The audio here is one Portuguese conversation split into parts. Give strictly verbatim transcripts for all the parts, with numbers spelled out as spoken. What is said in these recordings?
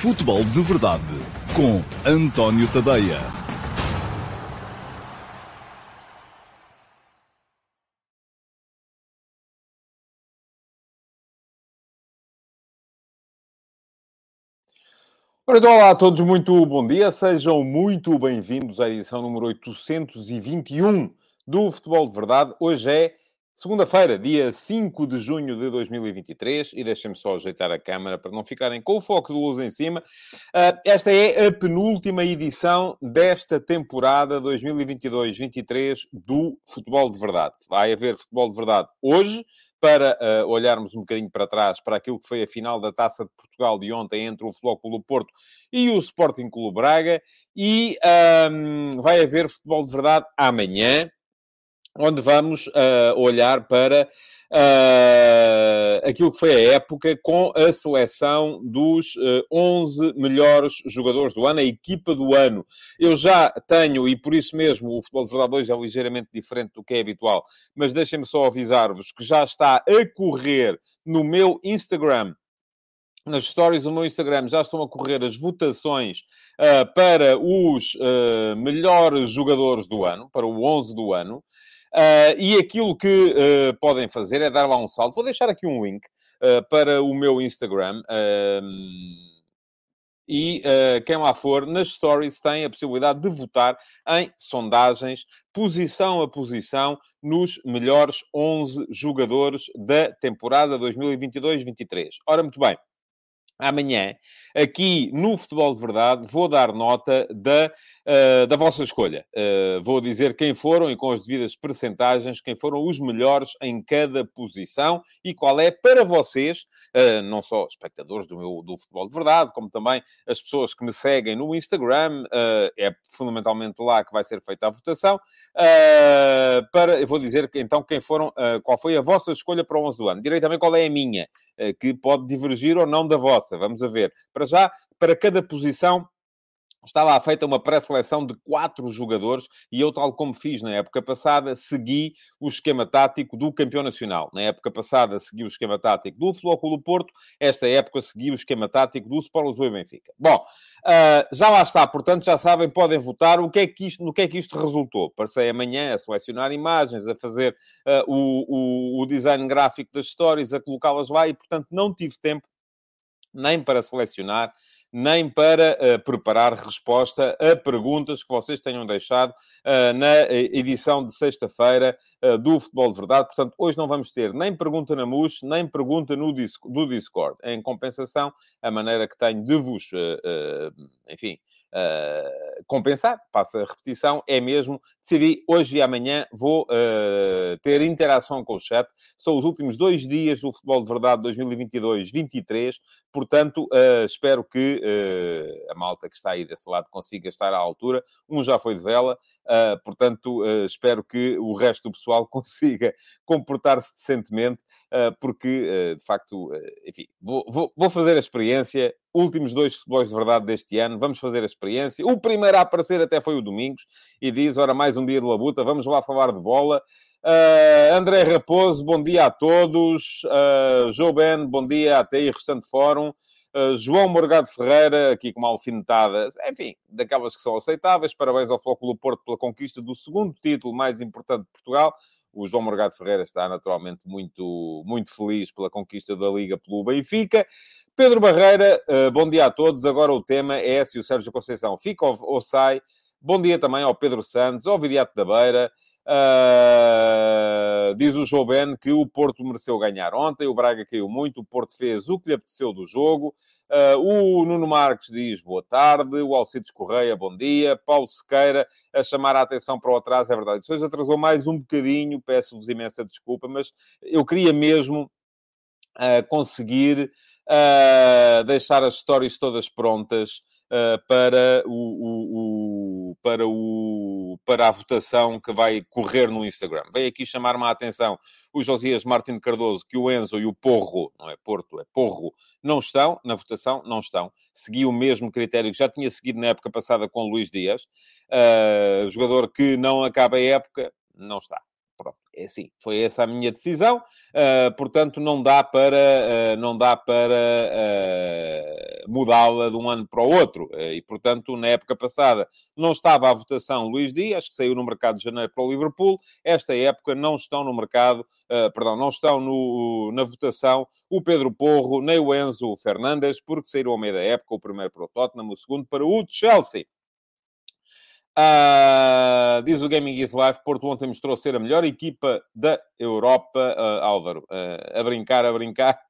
Futebol de Verdade, com António Tadeia. Olá a todos, muito bom dia. Sejam muito bem-vindos à edição número oitocentos e vinte e um do Futebol de Verdade. Hoje é segunda-feira, dia cinco de junho de dois mil e vinte e três, e deixem-me só ajeitar a câmara para não ficarem com o foco de luz em cima. Uh, esta é a penúltima edição desta temporada dois mil e vinte e dois vinte e três do Futebol de Verdade. Vai haver Futebol de Verdade hoje, para uh, olharmos um bocadinho para trás para aquilo que foi a final da Taça de Portugal de ontem entre o Futebol Clube Porto e o Sporting Clube Braga, e um, vai haver Futebol de Verdade amanhã, onde vamos uh, olhar para uh, aquilo que foi a época com a seleção dos uh, onze melhores jogadores do ano, a equipa do ano. Eu já tenho, e por isso mesmo o Futebol de Verdade hoje é ligeiramente diferente do que é habitual, mas deixem-me só avisar-vos que já está a correr no meu Instagram. Nas stories do meu Instagram já estão a correr as votações uh, para os uh, melhores jogadores do ano, para o onze do ano. Uh, e aquilo que uh, podem fazer é dar lá um salto. Vou deixar aqui um link uh, para o meu Instagram. Uh, e uh, quem lá for, nas stories tem a possibilidade de votar em sondagens, posição a posição, nos melhores onze jogadores da temporada dois mil e vinte e dois vinte e três. Ora, muito bem. Amanhã, aqui no Futebol de Verdade, vou dar nota da, uh, da vossa escolha. Uh, vou dizer quem foram, e com as devidas percentagens, quem foram os melhores em cada posição e qual é para vocês, uh, não só espectadores do, meu, do Futebol de Verdade, como também as pessoas que me seguem no Instagram, uh, é fundamentalmente lá que vai ser feita a votação. Uh, para, eu vou dizer então quem foram, uh, qual foi a vossa escolha para o onze do ano. Direi também qual é a minha, uh, que pode divergir ou não da vossa. Vamos a ver. Para já, para cada posição, está lá feita uma pré-seleção de quatro jogadores, e eu, tal como fiz na época passada, segui o esquema tático do campeão nacional. Na época passada, segui o esquema tático do Futebol Clube Porto. Esta época, segui o esquema tático do Sporting Clube Benfica. Bom, já lá está. Portanto, já sabem, podem votar. O que é que isto, no que é que isto resultou? Passei amanhã a selecionar imagens, a fazer o, o, o design gráfico das stories, a colocá-las lá, e, portanto, não tive tempo nem para selecionar, nem para uh, preparar resposta a perguntas que vocês tenham deixado uh, na edição de sexta-feira uh, do Futebol de Verdade. Portanto, hoje não vamos ter nem pergunta na M U S, nem pergunta no disc- do Discord. Em compensação, a maneira que tenho de vos, uh, uh, enfim, uh, compensar, passa a repetição, é mesmo, decidi hoje e amanhã vou uh, ter interação com o chat. São os últimos dois dias do Futebol de Verdade dois mil e vinte e dois vinte e três, portanto, uh, espero que Uh, a malta que está aí desse lado consiga estar à altura. Um já foi de vela, uh, portanto, uh, espero que o resto do pessoal consiga comportar-se decentemente, uh, porque, uh, de facto, uh, enfim, vou, vou, vou fazer a experiência. Últimos dois Futebols de Verdade deste ano, vamos fazer a experiência. O primeiro a aparecer até foi o Domingos, e diz, ora, mais um dia de labuta, vamos lá falar de bola. Uh, André Raposo, bom dia a todos. Uh, Joben, bom dia a T I Restante Fórum. Uh, João Morgado Ferreira, aqui com uma alfinetada, enfim, daquelas que são aceitáveis. Parabéns ao Futebol Clube Porto pela conquista do segundo título mais importante de Portugal. O João Morgado Ferreira está, naturalmente, muito, muito feliz pela conquista da Liga pelo Benfica. Pedro Barreira, uh, bom dia a todos. Agora o tema é se o Sérgio Conceição fica ou, ou sai. Bom dia também ao Pedro Santos, ao Viriato da Beira. Uh, diz o João Ben que o Porto mereceu ganhar ontem, o Braga caiu muito, o Porto fez o que lhe apeteceu do jogo. Uh, o Nuno Marques diz boa tarde, o Alcides Correia bom dia, Paulo Sequeira a chamar a atenção para o atraso, é verdade, isso hoje atrasou mais um bocadinho, peço-vos imensa desculpa, mas eu queria mesmo uh, conseguir uh, deixar as stories todas prontas uh, para o, o, o para o para a votação que vai correr no Instagram. Veio aqui chamar-me a atenção o Josias Martins Cardoso, que o Enzo e o Porro, não é Porto, é Porro, não estão na votação, não estão. Segui o mesmo critério que já tinha seguido na época passada com o Luís Dias, uh, jogador que não acaba a época, não está. Pronto, é assim. Foi essa a minha decisão. Uh, portanto, não dá para, uh, não dá para uh, mudá-la de um ano para o outro. E, portanto, na época passada não estava à votação Luís Dias, que saiu no mercado de janeiro para o Liverpool. Esta época não estão no mercado, uh, perdão, não estão no, na votação o Pedro Porro nem o Enzo Fernandes, porque saíram ao meio da época, o primeiro para o Tottenham, o segundo para o Chelsea. Uh, diz o Gaming is Life, Porto ontem mostrou ser a melhor equipa da Europa, uh, Álvaro, uh, a brincar, a brincar,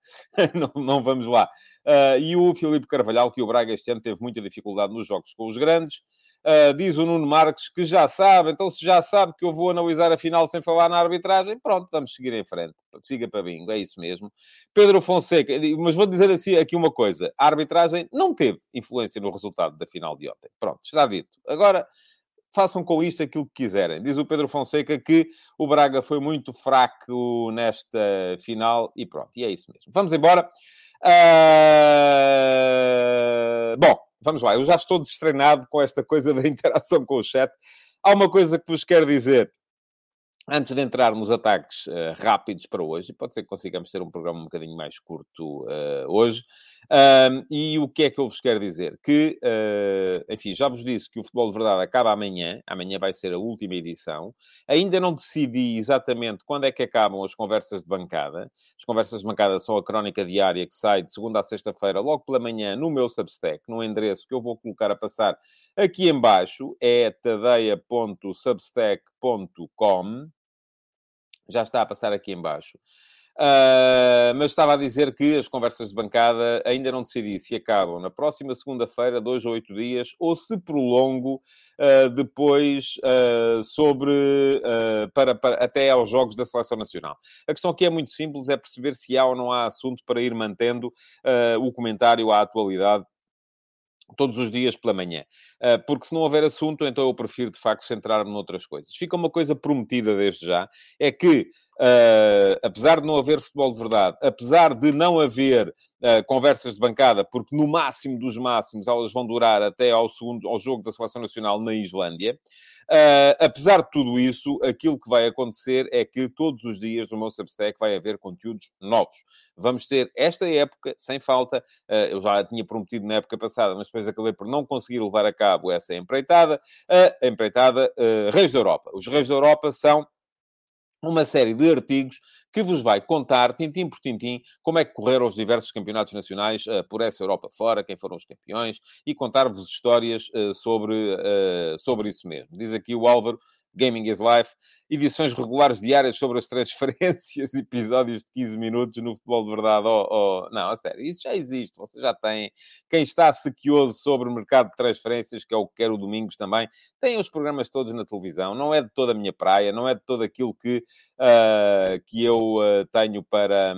não, não vamos lá. Uh, e o Filipe Carvalhal, que o Braga este ano teve muita dificuldade nos jogos com os grandes. Uh, diz o Nuno Marques que já sabe, então se já sabe que eu vou analisar a final sem falar na arbitragem, pronto, vamos seguir em frente, siga para bingo, é isso mesmo. Pedro Fonseca, mas vou dizer assim, aqui uma coisa, a arbitragem não teve influência no resultado da final de ontem, pronto, está dito. Agora, façam com isto aquilo que quiserem. Diz o Pedro Fonseca que o Braga foi muito fraco nesta final e pronto, e é isso mesmo. Vamos embora. Uh... Bom. Vamos lá, eu já estou destreinado com esta coisa da interação com o chat. Há uma coisa que vos quero dizer, antes de entrar nos ataques uh, rápidos para hoje, pode ser que consigamos ter um programa um bocadinho mais curto uh, hoje, uh, e o que é que eu vos quero dizer? Que, uh, enfim, já vos disse que o Futebol de Verdade acaba amanhã, amanhã vai ser a última edição, ainda não decidi exatamente quando é que acabam as conversas de bancada. As conversas de bancada são a crónica diária que sai de segunda à sexta-feira, logo pela manhã, no meu Substack, num endereço que eu vou colocar a passar aqui em baixo, é tadeia ponto substack ponto com. Já está a passar aqui em baixo. Uh, mas estava a dizer que as conversas de bancada ainda não decidi se acabam na próxima segunda-feira, dois ou oito dias, ou se prolongo uh, depois uh, sobre, uh, para, para, até aos jogos da Seleção Nacional. A questão aqui é muito simples, é perceber se há ou não há assunto para ir mantendo uh, o comentário à atualidade todos os dias pela manhã. Porque se não houver assunto, então eu prefiro, de facto, centrar-me noutras coisas. Fica uma coisa prometida desde já, é que, uh, apesar de não haver Futebol de Verdade, apesar de não haver uh, conversas de bancada, porque no máximo dos máximos elas vão durar até ao, segundo, ao jogo da Seleção Nacional na Islândia, Uh, apesar de tudo isso, aquilo que vai acontecer é que todos os dias no meu Substack vai haver conteúdos novos. Vamos ter esta época, sem falta, uh, eu já tinha prometido na época passada, mas depois acabei por não conseguir levar a cabo essa empreitada, a empreitada uh, Reis da Europa. Os Reis da Europa são uma série de artigos que vos vai contar, tintim por tintim, como é que correram os diversos campeonatos nacionais uh, por essa Europa fora, quem foram os campeões, e contar-vos histórias uh, sobre, uh, sobre isso mesmo. Diz aqui o Álvaro, Gaming is Life, edições regulares diárias sobre as transferências, episódios de quinze minutos no Futebol de Verdade. Oh, oh, não, a sério, isso já existe, vocês já têm. Quem está sequioso sobre o mercado de transferências, que é o que quero domingos também, tem os programas todos na televisão, não é de toda a minha praia, não é de todo aquilo que, uh, que eu uh, tenho para,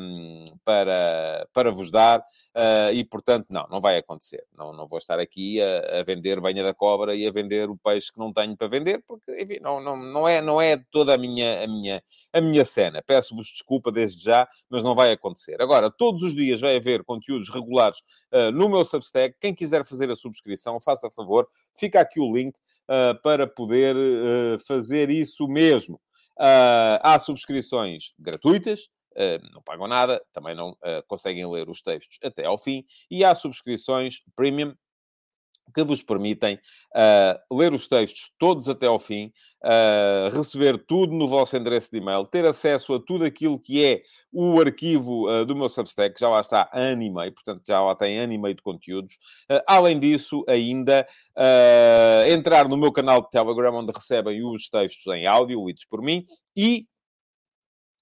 para, para vos dar, uh, e portanto, não, não vai acontecer. Não, não vou estar aqui a, a vender banha da cobra e a vender o peixe que não tenho para vender, porque, enfim, não, não, não é, não é de todo toda a minha, a minha, a minha cena. Peço-vos desculpa desde já, mas não vai acontecer. Agora, todos os dias vai haver conteúdos regulares uh, no meu Substack. Quem quiser fazer a subscrição, faça favor. Fica aqui o link uh, para poder uh, fazer isso mesmo. Uh, há subscrições gratuitas. Uh, não pagam nada. Também não uh, conseguem ler os textos até ao fim. E há subscrições premium, que vos permitem uh, ler os textos todos até ao fim, uh, receber tudo no vosso endereço de e-mail, ter acesso a tudo aquilo que é o arquivo uh, do meu Substack, que já lá está há ano e meio, portanto já lá tem ano e meio de conteúdos. Uh, além disso, ainda uh, entrar no meu canal de Telegram, onde recebem os textos em áudio, lidos por mim, e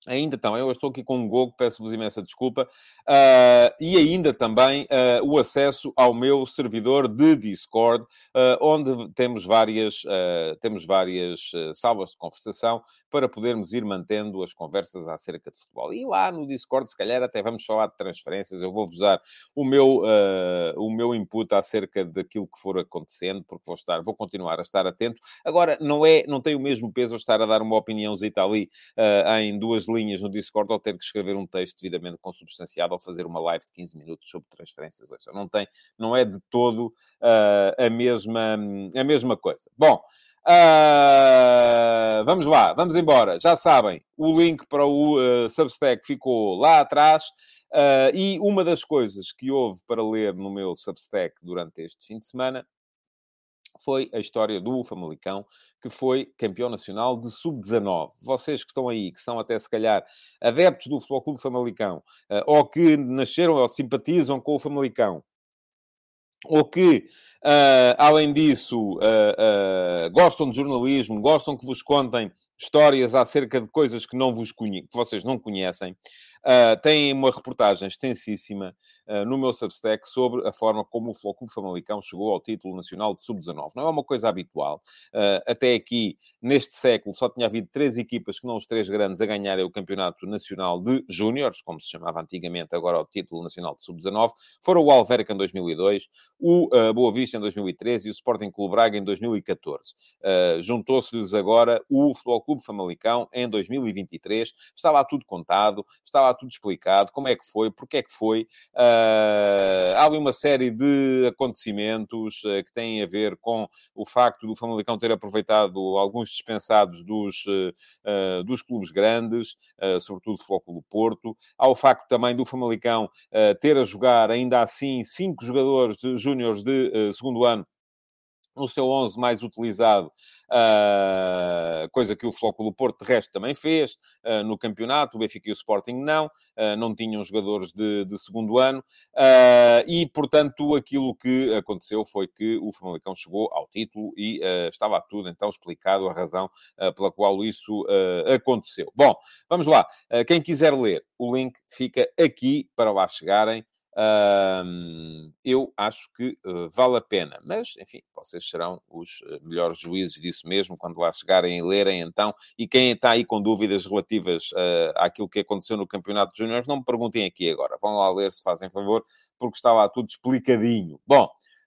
ainda também, eu estou aqui com um gogo, peço-vos imensa desculpa, uh, e ainda também uh, o acesso ao meu servidor de Discord, uh, onde temos várias, uh, temos várias uh, salas de conversação para podermos ir mantendo as conversas acerca de futebol. E lá no Discord, se calhar, até vamos falar de transferências, eu vou-vos dar o meu, uh, o meu input acerca daquilo que for acontecendo, porque vou, estar, vou continuar a estar atento. Agora, não, é, não tem o mesmo peso eu estar a dar uma opiniãozita ali uh, em duas linhas no Discord, ou ter que escrever um texto devidamente consubstanciado, ou fazer uma live de quinze minutos sobre transferências. Não tem, não é de todo uh, a mesma, a mesma coisa. Bom, uh, vamos lá, vamos embora. Já sabem, o link para o uh, Substack ficou lá atrás. Uh, e uma das coisas que houve para ler no meu Substack durante este fim de semana foi a história do Famalicão, que foi campeão nacional de sub dezanove. Vocês que estão aí, que são até se calhar adeptos do Futebol Clube Famalicão, ou que nasceram ou simpatizam com o Famalicão, ou que, uh, além disso, uh, uh, gostam de jornalismo, gostam que vos contem histórias acerca de coisas que, não vos conhe- que vocês não conhecem, uh, têm uma reportagem extensíssima uh, no meu Substack sobre a forma como o Futebol Clube Famalicão chegou ao título nacional de sub dezanove. Não é uma coisa habitual. Uh, até aqui, neste século, só tinha havido três equipas que não os três grandes a ganharem o Campeonato Nacional de Júniores, como se chamava antigamente, agora o título nacional de sub dezanove. Foram o Alverca em dois mil e dois, o uh, Boa Vista em dois mil e treze e o Sporting Clube Braga em dois mil e catorze. Uh, juntou-se-lhes agora o Futebol Clube Clube Famalicão em dois mil e vinte e três. Está lá tudo contado, está lá tudo explicado, como é que foi, porque é que foi. Uh, há ali uma série de acontecimentos uh, que têm a ver com o facto do Famalicão ter aproveitado alguns dispensados dos, uh, uh, dos clubes grandes, uh, sobretudo o Futebol Clube Porto. Há o facto também do Famalicão uh, ter a jogar, ainda assim, cinco jogadores júniores de, de uh, segundo ano no seu onze mais utilizado, uh, coisa que o Futebol Clube Porto, de resto, também fez uh, no campeonato. O Benfica e o Sporting não, uh, não tinham jogadores de, de segundo ano. Uh, e, portanto, aquilo que aconteceu foi que o Famalicão chegou ao título e uh, estava tudo, então, explicado a razão uh, pela qual isso uh, aconteceu. Bom, vamos lá. Uh, quem quiser ler, o link fica aqui para lá chegarem. Uh, eu acho que uh, vale a pena, mas, enfim, vocês serão os melhores juízes disso mesmo quando lá chegarem e lerem, então. E quem está aí com dúvidas relativas uh, àquilo que aconteceu no Campeonato de Júniores, não me perguntem aqui agora, vão lá ler, se fazem favor, porque está lá tudo explicadinho. Bom,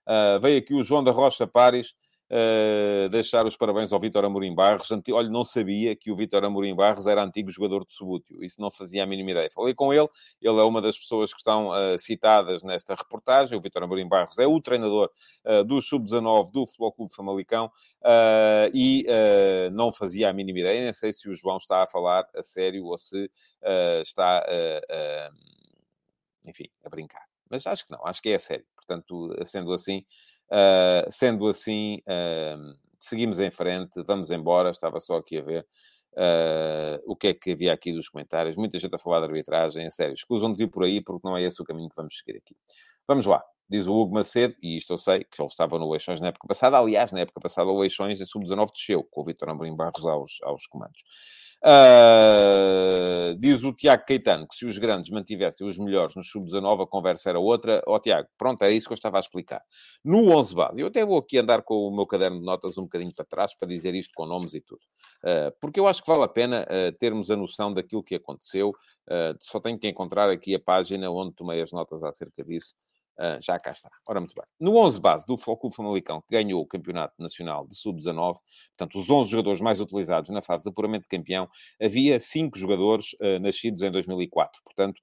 uh, veio aqui o João da Rocha Pares Uh, deixar os parabéns ao Vítor Amorim Barros. Anti... Olha, não sabia que o Vítor Amorim Barros era antigo jogador de Subúteo. Isso não fazia a mínima ideia. Falei com ele. Ele é uma das pessoas que estão uh, citadas nesta reportagem. O Vítor Amorim Barros é o treinador uh, do sub dezanove do Futebol Clube Famalicão uh, e uh, não fazia a mínima ideia. Nem sei se o João está a falar a sério ou se uh, está, uh, uh, enfim, a brincar. Mas acho que não. Acho que é a sério. Portanto, sendo assim... Uh, sendo assim, uh, seguimos em frente, vamos embora. Estava só aqui a ver uh, o que é que havia aqui dos comentários. Muita gente a falar de arbitragem, é sério. Escusam de vir por aí, porque não é esse o caminho que vamos seguir aqui. Vamos lá. Diz o Hugo Macedo, e isto eu sei, que ele estava no Leixões na época passada. Aliás, na época passada, o Leixões em sub dezanove desceu, com o Vítor Amorim Barros aos, aos comandos. Uh, diz o Tiago Caetano que se os grandes mantivessem os melhores no sub dezanove, a conversa era outra. Ó, oh, Tiago, pronto, era isso que eu estava a explicar. No onze base, eu até vou aqui andar com o meu caderno de notas um bocadinho para trás para dizer isto com nomes e tudo. Uh, porque eu acho que vale a pena uh, termos a noção daquilo que aconteceu. Uh, só tenho que encontrar aqui a página onde tomei as notas acerca disso. Uh, já cá está. Ora, muito bem. No onze base do Futebol Clube Famalicão, que ganhou o Campeonato Nacional de sub dezanove, portanto, os onze jogadores mais utilizados na fase de apuramento de campeão, havia cinco jogadores uh, nascidos em dois mil e quatro, portanto,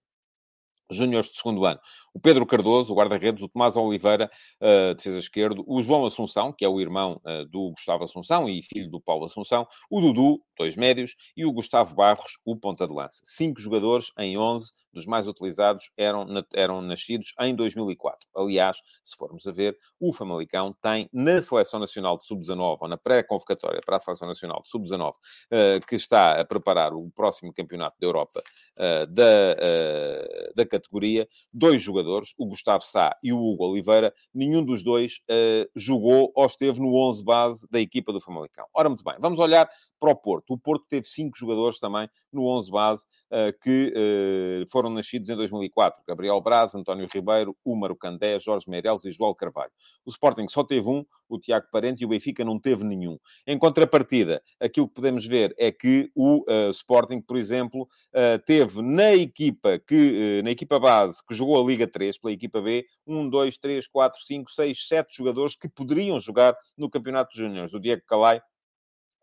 júniores de segundo ano. O Pedro Cardoso, o guarda-redes, o Tomás Oliveira, uh, defesa esquerdo, o João Assunção, que é o irmão uh, do Gustavo Assunção e filho do Paulo Assunção, o Dudu, dois médios, e o Gustavo Barros, o ponta-de-lança. Cinco jogadores em onze dos mais utilizados eram, eram nascidos em dois mil e quatro. Aliás, se formos a ver, o Famalicão tem na Seleção Nacional de sub dezanove, ou na pré-convocatória para a Seleção Nacional de sub dezanove, uh, que está a preparar o próximo Campeonato da Europa uh, da, uh, da categoria, dois jogadores, o Gustavo Sá e o Hugo Oliveira, nenhum dos dois uh, jogou ou esteve no onze base da equipa do Famalicão. Ora, muito bem, vamos olhar para o Porto. O Porto teve cinco jogadores também no onze base uh, que uh, foram nascidos em dois mil e quatro. Gabriel Braz, António Ribeiro, Úmaro Candé, Jorge Meireles e João Carvalho. O Sporting só teve um, o Tiago Parente, e o Benfica não teve nenhum. Em contrapartida, aquilo que podemos ver é que o uh, Sporting, por exemplo, uh, teve na equipa, que, uh, na equipa base que jogou a Liga três, pela equipa B, um, dois, três, quatro, cinco, seis, sete jogadores que poderiam jogar no Campeonato de Júniores. O Diego Calai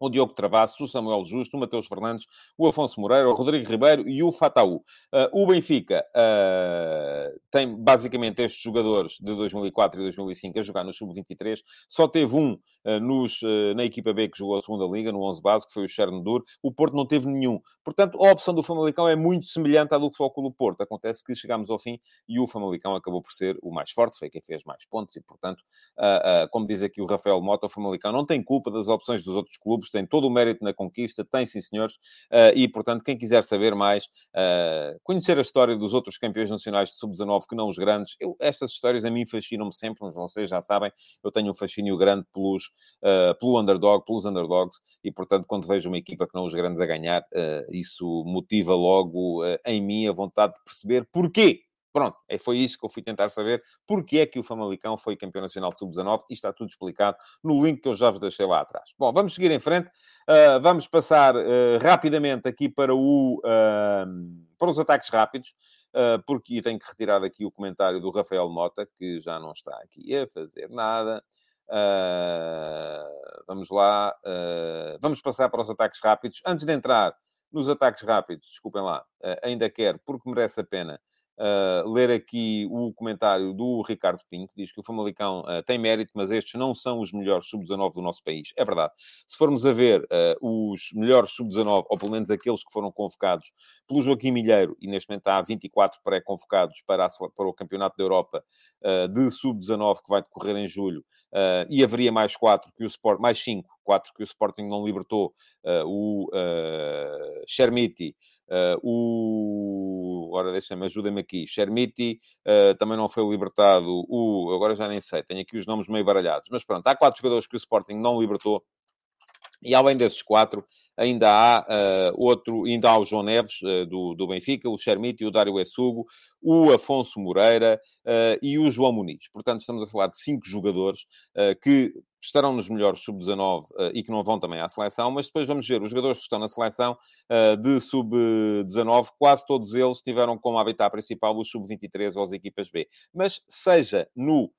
o Diogo Travasso, o Samuel Justo, o Mateus Fernandes, o Afonso Moreira, o Rodrigo Ribeiro e o Fataú. Uh, o Benfica uh, tem basicamente estes jogadores de dois mil e quatro e dois mil e cinco a jogar no sub vinte e três. Só teve um uh, nos, uh, na equipa B que jogou a segunda liga, no onze base, que foi o Chernodur. O Porto não teve nenhum. Portanto, a opção do Famalicão é muito semelhante à do Futebol Clube Porto. Acontece que chegámos ao fim e o Famalicão acabou por ser o mais forte, foi quem fez mais pontos e, portanto, uh, uh, como diz aqui o Rafael Mota, o Famalicão não tem culpa das opções dos outros clubes, tem todo o mérito na conquista, tem sim senhores, uh, e portanto quem quiser saber mais, uh, conhecer a história dos outros campeões nacionais de sub dezanove que não os grandes, eu, estas histórias a mim fascinam-me sempre, mas vocês já sabem, eu tenho um fascínio grande pelos, uh, pelo underdog, pelos underdogs, e portanto quando vejo uma equipa que não os grandes a ganhar, uh, isso motiva logo uh, em mim a vontade de perceber porquê. Pronto, foi isso que eu fui tentar saber, porque é que o Famalicão foi campeão nacional de sub dezanove, e está tudo explicado no link que eu já vos deixei lá atrás. Bom, vamos seguir em frente, uh, vamos passar uh, rapidamente aqui para, o, uh, para os ataques rápidos, uh, porque tenho que retirar daqui o comentário do Rafael Mota, que já não está aqui a fazer nada. Uh, vamos lá, uh, vamos passar para os ataques rápidos. Antes de entrar nos ataques rápidos, desculpem lá, uh, ainda quero, porque merece a pena, Uh, ler aqui o comentário do Ricardo Pinho, que diz que o Famalicão uh, tem mérito, mas estes não são os melhores sub dezanove do nosso país. É verdade. Se formos a ver uh, os melhores sub dezanove, ou pelo menos aqueles que foram convocados pelo Joaquim Milheiro, e neste momento há vinte e quatro pré-convocados para, a, para o Campeonato da Europa uh, de sub dezanove, que vai decorrer em julho, uh, e haveria mais quatro que o Sport, mais cinco, quatro que o Sporting não libertou, uh, o uh, Chermiti, Uh, o... Agora deixem-me, ajudem-me aqui. Chermiti, uh, também não foi libertado. O... Agora já nem sei, tenho aqui os nomes meio baralhados. Mas pronto, há quatro jogadores que o Sporting não libertou. E além desses quatro, ainda há uh, outro, ainda há o João Neves, uh, do, do Benfica, o Chermiti, o Dário Essugo, o Afonso Moreira uh, e o João Muniz. Portanto, estamos a falar de cinco jogadores uh, que estarão nos melhores sub dezanove uh, e que não vão também à seleção, mas depois vamos ver, os jogadores que estão na seleção uh, de sub dezanove, quase todos eles tiveram como habitat principal os sub vinte e três ou as equipas B. Mas seja no uh,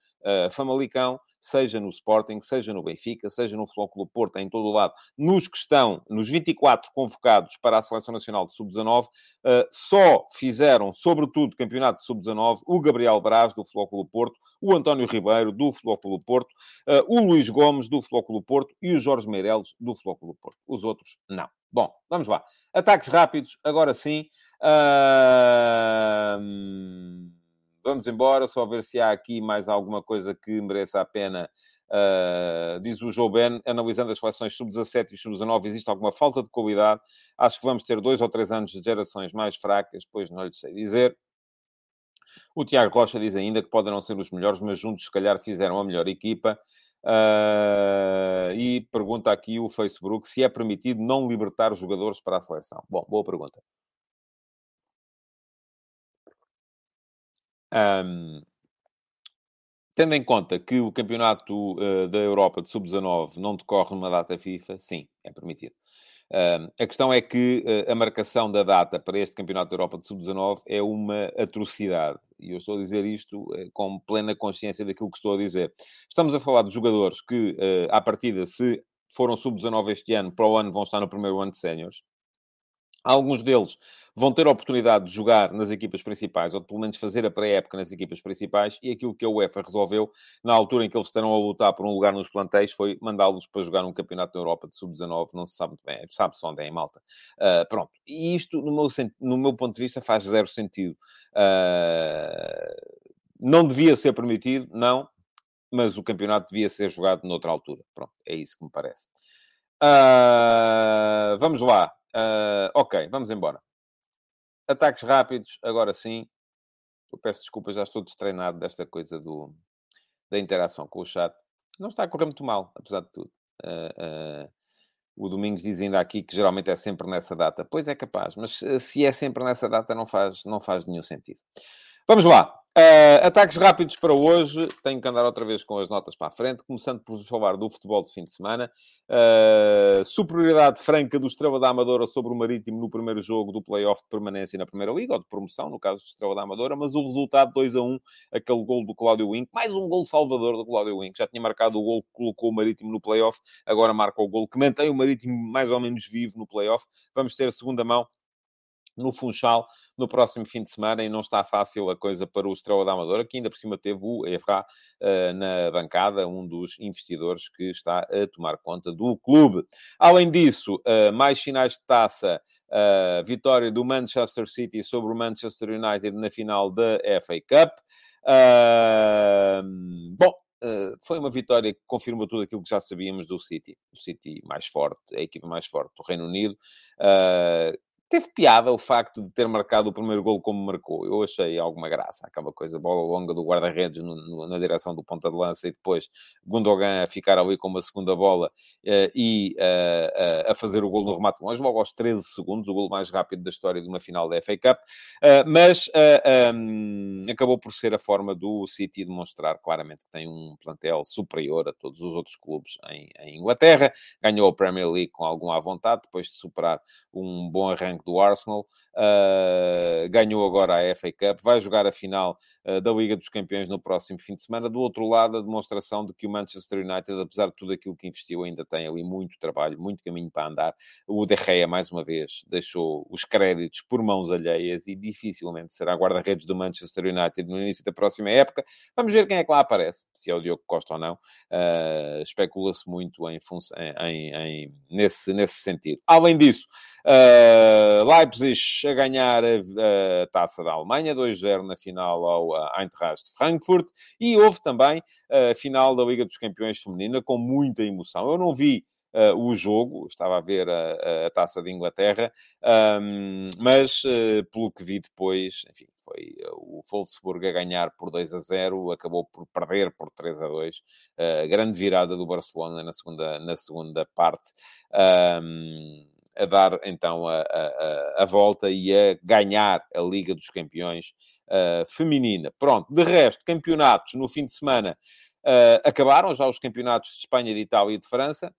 Famalicão, seja no Sporting, seja no Benfica, seja no Futebol Clube Porto, em todo o lado, nos que estão, nos vinte e quatro convocados para a Seleção Nacional de sub dezanove, uh, só fizeram, sobretudo, campeonato de sub dezanove, o Gabriel Braz, do Futebol Clube Porto, o António Ribeiro, do Futebol Clube Porto, uh, o Luís Gomes, do Futebol Clube Porto, e o Jorge Meireles, do Futebol Clube Porto. Os outros, não. Bom, vamos lá. Ataques rápidos, agora sim. Uh... Vamos embora, só ver se há aqui mais alguma coisa que mereça a pena. Uh, diz o João Ben, analisando as seleções sub dezassete e sub dezanove, existe alguma falta de qualidade? Acho que vamos ter dois ou três anos de gerações mais fracas, pois não lhe sei dizer. O Tiago Rocha diz ainda que podem não ser os melhores, mas juntos se calhar fizeram a melhor equipa. Uh, e pergunta aqui o Facebook se é permitido não libertar os jogadores para a seleção. Bom, boa pergunta. Um, tendo em conta que o campeonato uh, da Europa de sub dezanove não decorre numa data FIFA, sim, é permitido. Um, a questão é que uh, a marcação da data para este campeonato da Europa de sub dezanove é uma atrocidade. E eu estou a dizer isto uh, com plena consciência daquilo que estou a dizer. Estamos a falar de jogadores que, uh, à partida, se foram sub dezanove este ano, para o ano vão estar no primeiro ano de séniores. Alguns deles vão ter a oportunidade de jogar nas equipas principais, ou de pelo menos fazer a pré-época nas equipas principais, e aquilo que a UEFA resolveu, na altura em que eles estarão a lutar por um lugar nos plantéis, foi mandá-los para jogar um campeonato da Europa de sub dezanove, não se sabe muito bem, sabe-se onde é, em Malta. Uh, pronto. E isto, no meu, no meu ponto de vista, faz zero sentido. Uh, não devia ser permitido, não, mas o campeonato devia ser jogado noutra altura. Pronto, é isso que me parece. Uh, vamos lá. Uh, ok, vamos embora. Ataques rápidos, agora sim. Eu peço desculpa, já estou destreinado desta coisa do, da interação com o chat. Não está a correr muito mal, apesar de tudo. Uh, uh, o Domingos diz ainda aqui que geralmente é sempre nessa data. Pois é capaz, mas se é sempre nessa data não faz, não faz nenhum sentido. Vamos lá. Uh, ataques rápidos para hoje. Tenho que andar outra vez com as notas para a frente. Começando por vos falar do futebol de fim de semana. Uh, superioridade franca do Estrela da Amadora sobre o Marítimo no primeiro jogo do play-off de permanência na Primeira Liga, ou de promoção, no caso do Estrela da Amadora. Mas o resultado dois a um, aquele golo do Claudio Wink. Mais um golo salvador do Claudio Wink. Já tinha marcado o golo que colocou o Marítimo no play-off. Agora marca o golo que mantém o Marítimo mais ou menos vivo no play-off. Vamos ter a segunda mão no Funchal no próximo fim de semana, e não está fácil a coisa para o Estrela da Amadora, que ainda por cima teve o Evra uh, na bancada, um dos investidores que está a tomar conta do clube. Além disso, uh, mais finais de taça. Uh, vitória do Manchester City sobre o Manchester United na final da F A Cup. Uh, bom, Uh, foi uma vitória que confirma tudo aquilo que já sabíamos do City. O City mais forte, a equipa mais forte do Reino Unido. Uh, teve piada o facto de ter marcado o primeiro golo como marcou. Eu achei alguma graça. Aquela coisa, bola longa do guarda-redes no, no, na direção do ponta de lança, e depois Gundogan a ficar ali com uma segunda bola uh, e uh, uh, a fazer o golo no remate longe, logo aos treze segundos, o golo mais rápido da história de uma final da F A Cup. Uh, mas uh, um, acabou por ser a forma do City demonstrar claramente que tem um plantel superior a todos os outros clubes em, em Inglaterra. Ganhou a Premier League com alguma à vontade, depois de superar um bom arranque do Arsenal. Uh, ganhou agora a F A Cup, vai jogar a final uh, da Liga dos Campeões no próximo fim de semana. Do outro lado, a demonstração de que o Manchester United, apesar de tudo aquilo que investiu, ainda tem ali muito trabalho, muito caminho para andar. O De Gea, mais uma vez, deixou os créditos por mãos alheias e dificilmente será guarda-redes do Manchester United no início da próxima época. Vamos ver quem é que lá aparece, se é o Diogo Costa ou não. Uh, especula-se muito em função, em, em, em, nesse, nesse sentido. Além disso, Uh, Leipzig a ganhar a, a Taça da Alemanha, dois a zero na final ao Eintracht de Frankfurt, e houve também a final da Liga dos Campeões Feminina com muita emoção. Eu não vi Uh, o jogo, estava a ver a, a Taça de Inglaterra, um, mas uh, pelo que vi depois, enfim, foi uh, o Wolfsburg a ganhar por dois a zero, acabou por perder por três a dois, uh, grande virada do Barcelona na segunda, na segunda parte, um, a dar então a, a, a volta e a ganhar a Liga dos Campeões uh, feminina. Pronto, de resto, campeonatos no fim de semana uh, acabaram já os campeonatos de Espanha, de Itália e de França,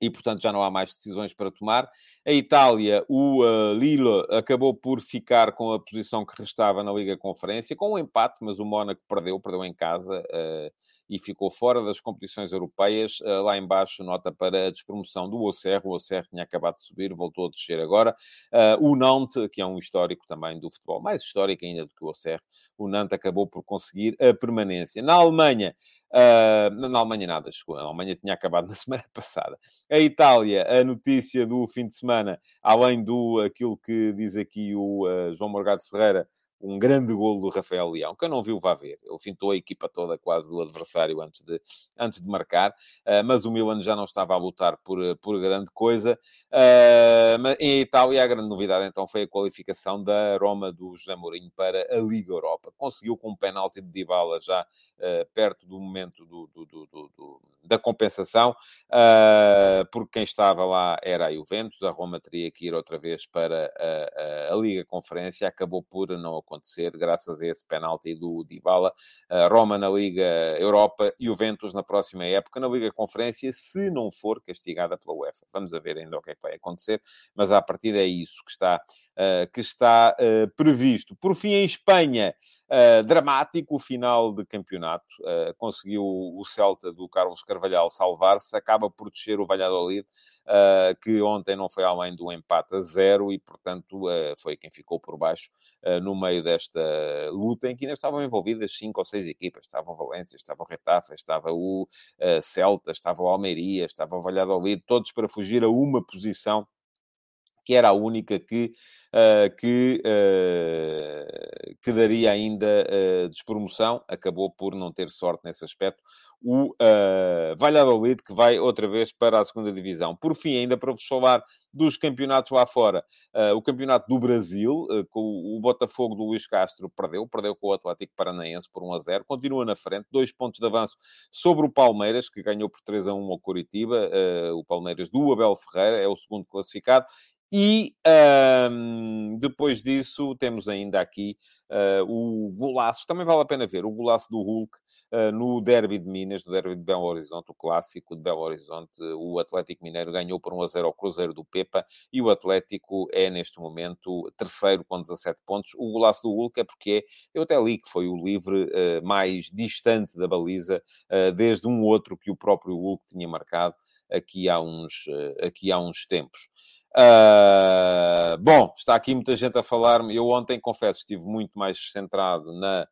e, portanto, já não há mais decisões para tomar. A Itália, o uh, Lille, acabou por ficar com a posição que restava na Liga Conferência, com um empate, mas o Mónaco perdeu, perdeu em casa uh, e ficou fora das competições europeias. Uh, lá embaixo, nota para a despromoção do Auxerre. O Auxerre tinha acabado de subir, voltou a descer agora. Uh, o Nantes, que é um histórico também do futebol, mais histórico ainda do que o Auxerre, o Nantes acabou por conseguir a permanência. Na Alemanha, Uh, na Alemanha nada chegou, a Alemanha tinha acabado na semana passada. A Itália, a notícia do fim de semana, além do aquilo que diz aqui o uh, João Morgado Ferreira, um grande golo do Rafael Leão. Quem não viu, vá ver. Ele fintou a equipa toda quase do adversário antes de, antes de marcar. Uh, mas o Milan já não estava a lutar por, por grande coisa. Uh, mas em Itália, a grande novidade, então, foi a qualificação da Roma do José Mourinho para a Liga Europa. Conseguiu com um penalti de Dybala já uh, perto do momento do, do, do, do, do, da compensação. Uh, porque quem estava lá era a Juventus. A Roma teria que ir outra vez para a, a, a Liga Conferência. Acabou por não acontecer, graças a esse penalti do Dybala. Roma na Liga Europa e Juventus na próxima época na Liga Conferência, se não for castigada pela UEFA. Vamos a ver ainda o que é que vai acontecer, mas à partida é isso que está, uh, que está uh, previsto. Por fim, em Espanha, Uh, dramático o final de campeonato. Uh, conseguiu o Celta do Carlos Carvalhal salvar-se. Acaba por descer o Valladolid, uh, que ontem não foi além do empate a zero e, portanto, uh, foi quem ficou por baixo uh, no meio desta luta, em que ainda estavam envolvidas cinco ou seis equipas. Estava o Valência, estava o Getafe, estava o uh, Celta, estava o Almeria, estava o Valladolid, todos para fugir a uma posição que era a única que, uh, que, uh, que daria ainda uh, despromoção. Acabou por não ter sorte nesse aspecto o uh, Valladolid, que vai outra vez para a segunda divisão. Por fim, ainda para vos falar dos campeonatos lá fora, uh, o campeonato do Brasil, uh, com o Botafogo do Luís Castro perdeu, perdeu com o Atlético Paranaense por um a zero, continua na frente, dois pontos de avanço sobre o Palmeiras, que ganhou por três a um ao Coritiba, uh, o Palmeiras do Abel Ferreira é o segundo classificado. E, um, depois disso, temos ainda aqui uh, o golaço, também vale a pena ver, o golaço do Hulk uh, no derby de Minas, no derby de Belo Horizonte, o clássico de Belo Horizonte. O Atlético Mineiro ganhou por um a zero ao Cruzeiro do Pepa e o Atlético é, neste momento, terceiro com dezassete pontos. O golaço do Hulk é porque é, eu até li que foi o livre uh, mais distante da baliza, uh, desde um outro que o próprio Hulk tinha marcado aqui há uns, uh, aqui há uns tempos. Uh, bom, está aqui muita gente a falar-me. Eu ontem, confesso, estive muito mais centrado na,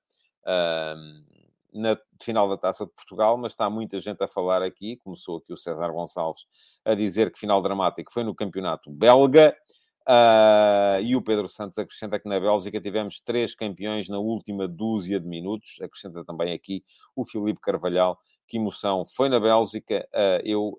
uh, na final da Taça de Portugal, mas está muita gente a falar aqui. Começou aqui o César Gonçalves a dizer que final dramático foi no campeonato belga. Uh, e o Pedro Santos acrescenta que na Bélgica tivemos três campeões na última dúzia de minutos. Acrescenta também aqui o Filipe Carvalhal. Que emoção! Foi na Bélgica. Uh, eu, uh,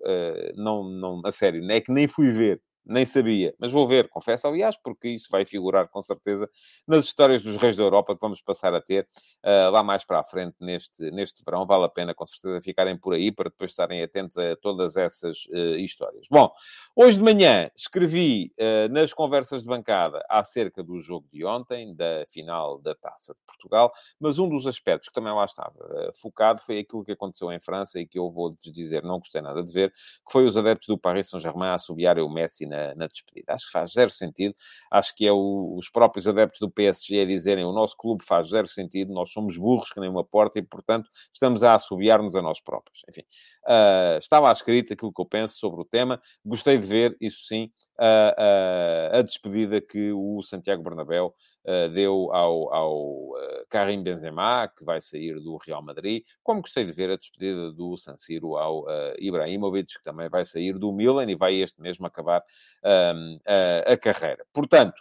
não, não, a sério, é que nem fui ver. Nem sabia, mas vou ver, confesso, aliás, porque isso vai figurar, com certeza, nas histórias dos reis da Europa que vamos passar a ter uh, lá mais para a frente neste, neste verão. Vale a pena, com certeza, ficarem por aí para depois estarem atentos a todas essas uh, histórias. Bom, hoje de manhã escrevi uh, nas conversas de bancada acerca do jogo de ontem, da final da Taça de Portugal, mas um dos aspectos que também lá estava uh, focado foi aquilo que aconteceu em França e que eu vou-vos dizer, não gostei nada de ver, que foi os adeptos do Paris Saint-Germain a assobiarem o Messi na Na, na despedida. Acho que faz zero sentido. Acho que é o, os próprios adeptos do P S G a dizerem o nosso clube faz zero sentido, nós somos burros que nem uma porta e, portanto, estamos a assobiar-nos a nós próprios. Enfim, uh, está lá escrito aquilo que eu penso sobre o tema. Gostei de ver, isso sim, uh, uh, a despedida que o Santiago Bernabéu uh, deu ao, ao uh, Karim Benzema, que vai sair do Real Madrid, como gostei de ver a despedida do San Siro ao uh, Ibrahimovic, que também vai sair do Milan e vai este mesmo acabar Um, a, a carreira. Portanto,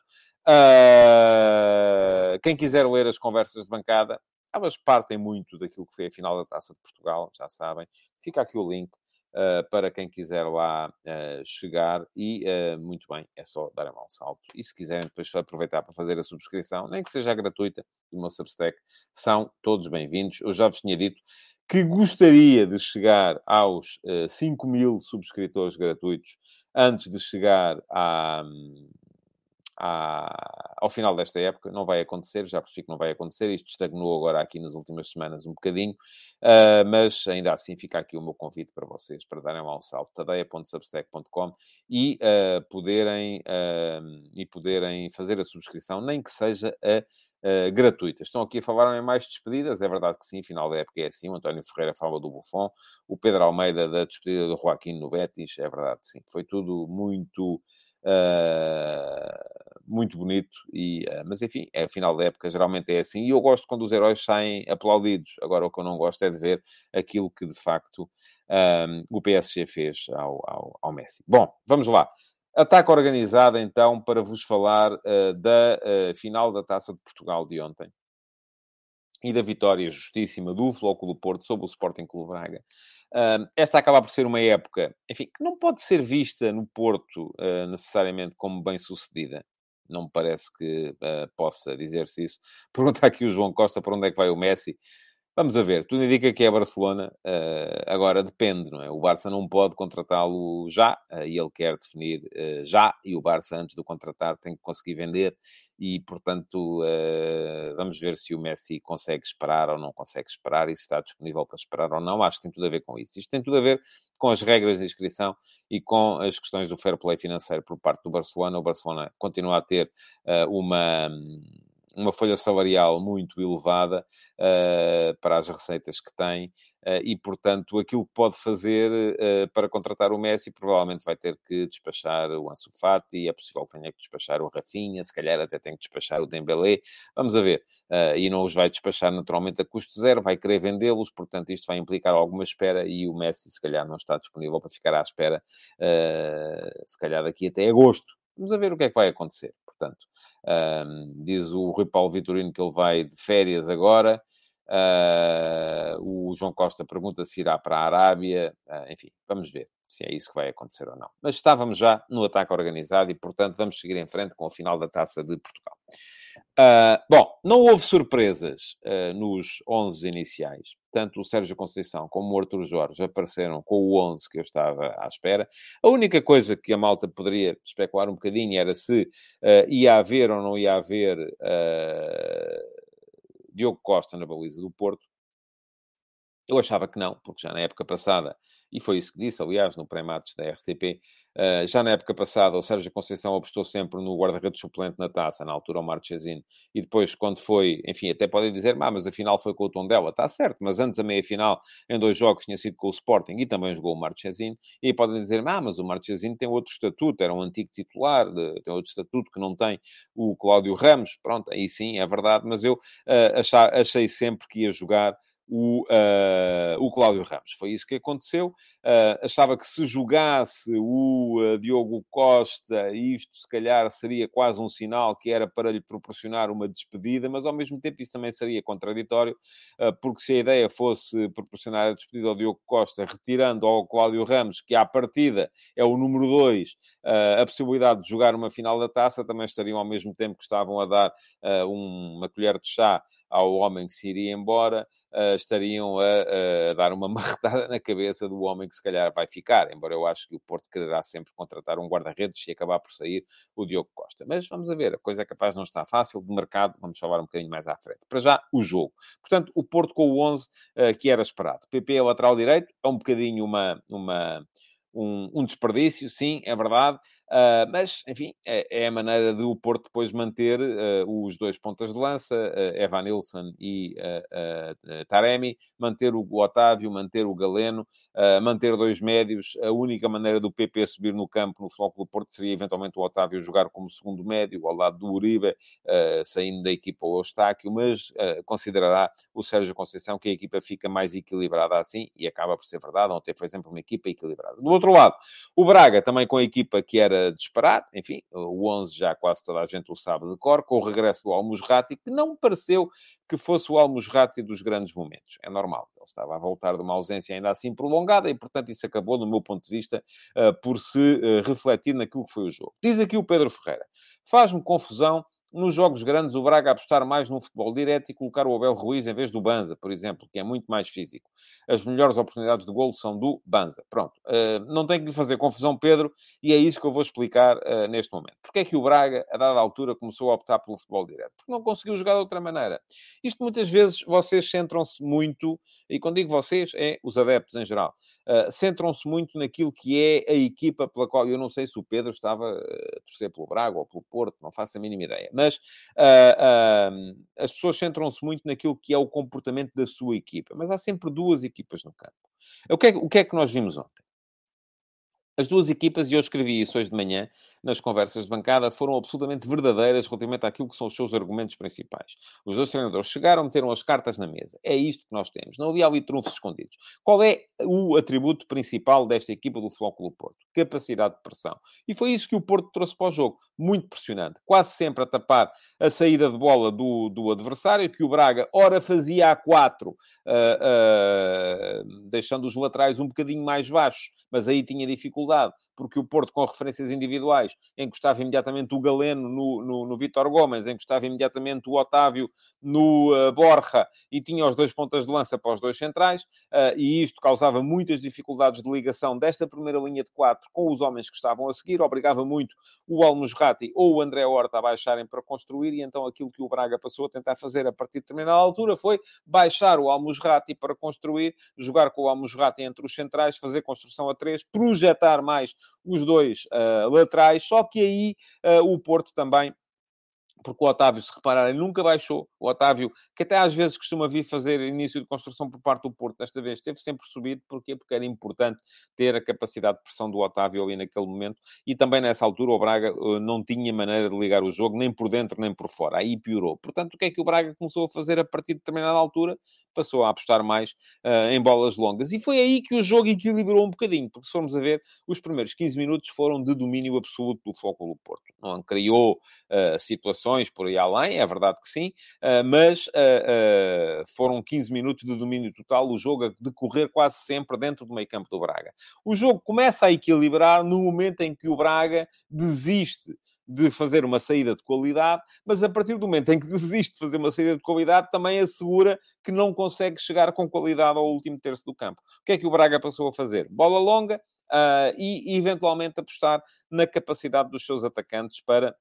uh, quem quiser ler as conversas de bancada, elas partem muito daquilo que foi a final da Taça de Portugal, já sabem. Fica aqui o link uh, para quem quiser lá uh, chegar e, uh, muito bem, é só dar a mão ao salto. E se quiserem depois aproveitar para fazer a subscrição, nem que seja gratuita, do meu Substack, são todos bem-vindos. Eu já vos tinha dito que gostaria de chegar aos uh, cinco mil subscritores gratuitos antes de chegar à, à, ao final desta época. Não vai acontecer, já percebi que não vai acontecer. Isto estagnou agora aqui nas últimas semanas um bocadinho, uh, mas ainda assim fica aqui o meu convite para vocês, para darem lá um salto, tadeia ponto substack ponto com e, uh, poderem, uh, e poderem fazer a subscrição, nem que seja a Uh, gratuitas. Estão aqui a falar em mais despedidas, é verdade que sim, final da época é assim, o António Ferreira fala do Buffon, o Pedro Almeida da despedida do Joaquim no Betis, é verdade que sim, foi tudo muito uh, muito bonito, e, uh, mas enfim, é final da época, geralmente é assim, e eu gosto quando os heróis saem aplaudidos. Agora o que eu não gosto é de ver aquilo que de facto um, o P S G fez ao, ao, ao Messi. Bom, vamos lá. Ataque organizado, então, para vos falar uh, da uh, final da Taça de Portugal de ontem e da vitória justíssima do Futebol Clube Porto sobre o Sporting Clube Braga. Uh, esta acaba por ser uma época, enfim, que não pode ser vista no Porto uh, necessariamente como bem-sucedida. Não me parece que uh, possa dizer-se isso. Pergunta aqui o João Costa para onde é que vai o Messi. Vamos a ver, tudo indica que é Barcelona, uh, agora depende, não é? O Barça não pode contratá-lo já, uh, e ele quer definir uh, já, e o Barça, antes de o contratar, tem que conseguir vender, e, portanto, uh, vamos ver se o Messi consegue esperar ou não consegue esperar, e se está disponível para esperar ou não. Acho que tem tudo a ver com isso. Isto tem tudo a ver com as regras de inscrição e com as questões do fair play financeiro por parte do Barcelona. O Barcelona continua a ter uh, uma... uma folha salarial muito elevada uh, para as receitas que tem uh, e, portanto, aquilo que pode fazer uh, para contratar o Messi, provavelmente vai ter que despachar o Ansu Fati, é possível que tenha que despachar o Rafinha, se calhar até tem que despachar o Dembélé, vamos a ver. Uh, e não os vai despachar naturalmente a custo zero, vai querer vendê-los, portanto, isto vai implicar alguma espera e o Messi, se calhar, não está disponível para ficar à espera, uh, se calhar daqui até agosto. Vamos a ver o que é que vai acontecer, portanto. Um, diz o Rui Paulo Vitorino que ele vai de férias agora. Uh, o João Costa pergunta se irá para a Arábia. Uh, enfim, vamos ver se é isso que vai acontecer ou não. Mas estávamos já no ataque organizado e, portanto, vamos seguir em frente com a final da Taça de Portugal. Uh, bom, não houve surpresas uh, nos onze iniciais. Tanto o Sérgio Conceição como o Artur Jorge apareceram com o onze que eu estava à espera. A única coisa que a malta poderia especular um bocadinho era se uh, ia haver ou não ia haver uh, Diogo Costa na baliza do Porto. Eu achava que não, porque já na época passada, e foi isso que disse, aliás, no pré-match da R T P, já na época passada o Sérgio Conceição apostou sempre no guarda-redes suplente na Taça, na altura o Marchesín, e depois quando foi, enfim, até podem dizer, ah, mas a final foi com o Tondela, está certo, mas antes a meia-final, em dois jogos, tinha sido com o Sporting e também jogou o Marchesín, e aí podem dizer, ah, mas o Marchesín tem outro estatuto, era um antigo titular, de, tem outro estatuto que não tem o Cláudio Ramos, pronto, aí sim, é verdade, mas eu uh, achar, achei sempre que ia jogar O, uh, o Cláudio Ramos. Foi isso que aconteceu. Uh, achava que se jogasse o uh, Diogo Costa, isto se calhar seria quase um sinal que era para lhe proporcionar uma despedida, mas ao mesmo tempo isso também seria contraditório, uh, porque se a ideia fosse proporcionar a despedida ao Diogo Costa, retirando ao Cláudio Ramos, que à partida é o número dois, uh, a possibilidade de jogar uma final da Taça, também estariam ao mesmo tempo que estavam a dar uh, um, uma colher de chá ao homem que se iria embora, uh, estariam a, a dar uma marretada na cabeça do homem que se calhar vai ficar, embora eu acho que o Porto quererá sempre contratar um guarda-redes e acabar por sair o Diogo Costa. Mas vamos a ver, a coisa é capaz de não estar fácil, de mercado, vamos falar um bocadinho mais à frente. Para já, o jogo. Portanto, o Porto com o onze uh, que era esperado. P P é lateral direito, é um bocadinho uma... uma Um, um desperdício, sim, é verdade, uh, mas, enfim, é, é a maneira do Porto depois manter uh, os dois pontas de lança, uh, Evanilson e uh, uh, Taremi, manter o Otávio, manter o Galeno, uh, manter dois médios. A única maneira do P P subir no campo no Futebol Clube Porto seria eventualmente o Otávio jogar como segundo médio, ao lado do Uribe, uh, saindo da equipa ao Eustáquio, mas uh, considerará o Sérgio Conceição que a equipa fica mais equilibrada assim, e acaba por ser verdade, ontem foi sempre uma equipa equilibrada. Do outro lado, o Braga também com a equipa que era de esperar, enfim, o onze já quase toda a gente o sabe de cor, com o regresso do Al-Musrati, que não pareceu que fosse o Al-Musrati dos grandes momentos. É normal, ele estava a voltar de uma ausência ainda assim prolongada e, portanto, isso acabou, do meu ponto de vista, por se refletir naquilo que foi o jogo. Diz aqui o Pedro Ferreira, faz-me confusão nos jogos grandes o Braga apostar mais num futebol direto e colocar o Abel Ruiz em vez do Banza, por exemplo, que é muito mais físico. As melhores oportunidades de golo são do Banza. Pronto. Uh, não tem que lhe fazer confusão, Pedro, e é isso que eu vou explicar uh, neste momento. Porque é que o Braga, a dada altura, começou a optar pelo futebol direto? Porque não conseguiu jogar de outra maneira. Isto, muitas vezes, vocês centram-se muito, e quando digo vocês, é os adeptos em geral, uh, centram-se muito naquilo que é a equipa pela qual... Eu não sei se o Pedro estava a torcer pelo Braga ou pelo Porto, não faço a mínima ideia. Mas uh, uh, as pessoas centram-se muito naquilo que é o comportamento da sua equipa. Mas há sempre duas equipas no campo. O que é, o que, é que nós vimos ontem? As duas equipas, e eu escrevi isso hoje de manhã, nas conversas de bancada, foram absolutamente verdadeiras relativamente àquilo que são os seus argumentos principais. Os dois treinadores chegaram, meteram as cartas na mesa. É isto que nós temos. Não havia ali trunfos escondidos. Qual é o atributo principal desta equipa do Futebol Clube Porto? Capacidade de pressão. E foi isso que o Porto trouxe para o jogo. Muito pressionante. Quase sempre a tapar a saída de bola do, do adversário, que o Braga ora fazia a quatro, uh, uh, deixando os laterais um bocadinho mais baixos, mas aí tinha dificuldade, porque o Porto, com referências individuais, encostava imediatamente o Galeno no, no, no Vítor Gomes, encostava imediatamente o Otávio no uh, Borja, e tinha os dois pontas de lança para os dois centrais, uh, e isto causava muitas dificuldades de ligação desta primeira linha de quatro com os homens que estavam a seguir, obrigava muito o Al-Musrati ou o André Horta a baixarem para construir, e então aquilo que o Braga passou a tentar fazer a partir de determinada altura foi baixar o Al-Musrati para construir, jogar com o Al-Musrati entre os centrais, fazer construção a três, projetar mais os dois uh, laterais, só que aí uh, o Porto também, porque o Otávio, se repararem, nunca baixou. O Otávio, que até às vezes costuma vir fazer início de construção por parte do Porto, desta vez esteve sempre subido. Porquê? Porque era importante ter a capacidade de pressão do Otávio ali naquele momento. E também nessa altura o Braga uh, não tinha maneira de ligar o jogo, nem por dentro nem por fora. Aí piorou. Portanto, o que é que o Braga começou a fazer a partir de determinada altura? Passou a apostar mais uh, em bolas longas. E foi aí que o jogo equilibrou um bocadinho, porque se formos a ver, os primeiros quinze minutos foram de domínio absoluto do Futebol Clube Porto. Não criou uh, situações por aí além, é verdade que sim, uh, mas uh, uh, foram quinze minutos de domínio total, o jogo a decorrer quase sempre dentro do meio-campo do Braga. O jogo começa a equilibrar no momento em que o Braga desiste de fazer uma saída de qualidade, mas a partir do momento em que desiste de fazer uma saída de qualidade, também assegura que não consegue chegar com qualidade ao último terço do campo. O que é que o Braga passou a fazer? Bola longa uh, e, eventualmente, apostar na capacidade dos seus atacantes para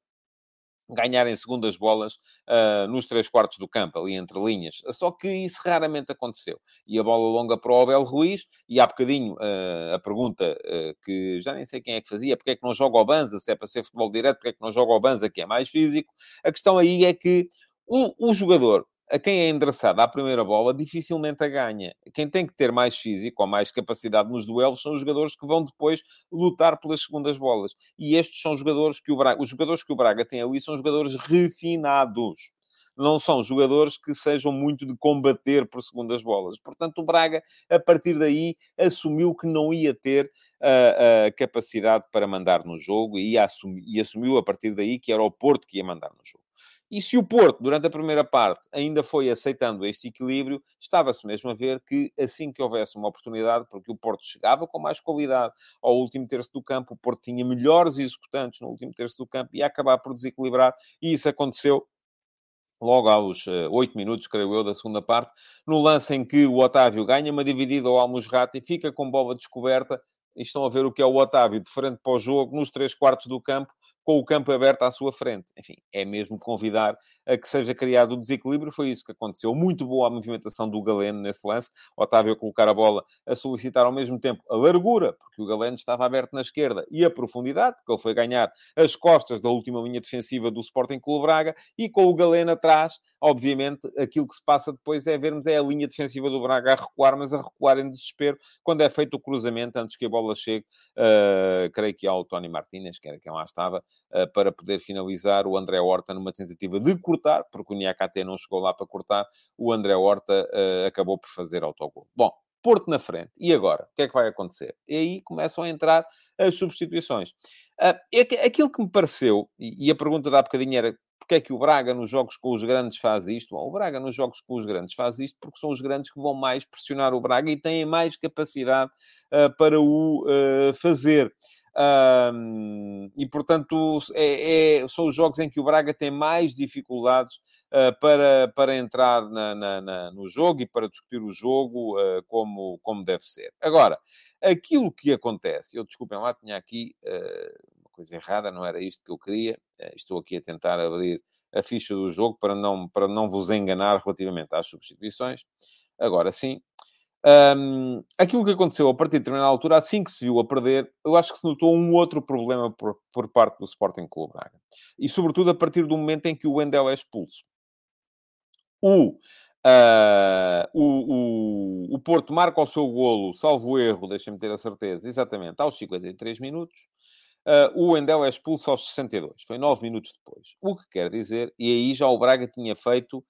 ganharem segundas bolas uh, nos três quartos do campo, ali entre linhas. Só que isso raramente aconteceu. E a bola longa para o Abel Ruiz, e há bocadinho uh, a pergunta uh, que já nem sei quem é que fazia, porque é que não joga o Banza, se é para ser futebol direto, porque é que não joga o Banza, que é mais físico. A questão aí é que o, o jogador a quem é endereçado à primeira bola, dificilmente a ganha. Quem tem que ter mais físico ou mais capacidade nos duelos são os jogadores que vão depois lutar pelas segundas bolas. E estes são os jogadores que o Braga... Os jogadores que o Braga tem ali são jogadores refinados. Não são jogadores que sejam muito de combater por segundas bolas. Portanto, o Braga, a partir daí, assumiu que não ia ter a, a capacidade para mandar no jogo e, assumi, e assumiu a partir daí que era o Porto que ia mandar no jogo. E se o Porto, durante a primeira parte, ainda foi aceitando este equilíbrio, estava-se mesmo a ver que, assim que houvesse uma oportunidade, porque o Porto chegava com mais qualidade ao último terço do campo, o Porto tinha melhores executantes no último terço do campo, e ia acabar por desequilibrar, e isso aconteceu logo aos oito minutos, creio eu, da segunda parte, no lance em que o Otávio ganha uma dividida ao Almusrati e fica com bola descoberta. E estão a ver o que é o Otávio de frente para o jogo, nos três quartos do campo, com o campo aberto à sua frente. Enfim, é mesmo convidar a que seja criado o desequilíbrio. Foi isso que aconteceu. Muito boa a movimentação do Galeno nesse lance. Otávio a colocar a bola, a solicitar ao mesmo tempo a largura, porque o Galeno estava aberto na esquerda, e a profundidade, porque ele foi ganhar as costas da última linha defensiva do Sporting Clube Braga, e com o Galeno atrás, obviamente, aquilo que se passa depois é vermos é a linha defensiva do Braga a recuar, mas a recuar em desespero, quando é feito o cruzamento, antes que a bola chegue, uh, creio que ao Tony Martínez, que era quem lá estava, para poder finalizar o André Horta numa tentativa de cortar, porque o Niakate não chegou lá para cortar, o André Horta uh, acabou por fazer autogol. Bom, Porto na frente. E agora? O que é que vai acontecer? E aí começam a entrar as substituições. Uh, aquilo que me pareceu, e a pergunta de há bocadinho era, porque é que o Braga nos jogos com os grandes faz isto? Bom, o Braga nos jogos com os grandes faz isto porque são os grandes que vão mais pressionar o Braga e têm mais capacidade uh, para o uh, fazer. Um, e, portanto, é, é, são os jogos em que o Braga tem mais dificuldades uh, para, para entrar na, na, na, no jogo e para discutir o jogo uh, como, como deve ser. Agora, aquilo que acontece... Eu, desculpem lá, tinha aqui uh, uma coisa errada, não era isto que eu queria. Uh, estou aqui a tentar abrir a ficha do jogo para não, para não vos enganar relativamente às substituições. Agora sim... Um, aquilo que aconteceu a partir de determinada altura, assim que se viu a perder, eu acho que se notou um outro problema por, por parte do Sporting Clube Braga. E, sobretudo, a partir do momento em que o Wendel é expulso. O, uh, o, o, o Porto marca o seu golo, salvo erro, deixem-me ter a certeza, exatamente, aos cinquenta e três minutos. Uh, o Wendel é expulso aos sessenta e dois. Foi nove minutos depois. O que quer dizer, e aí já o Braga tinha feito...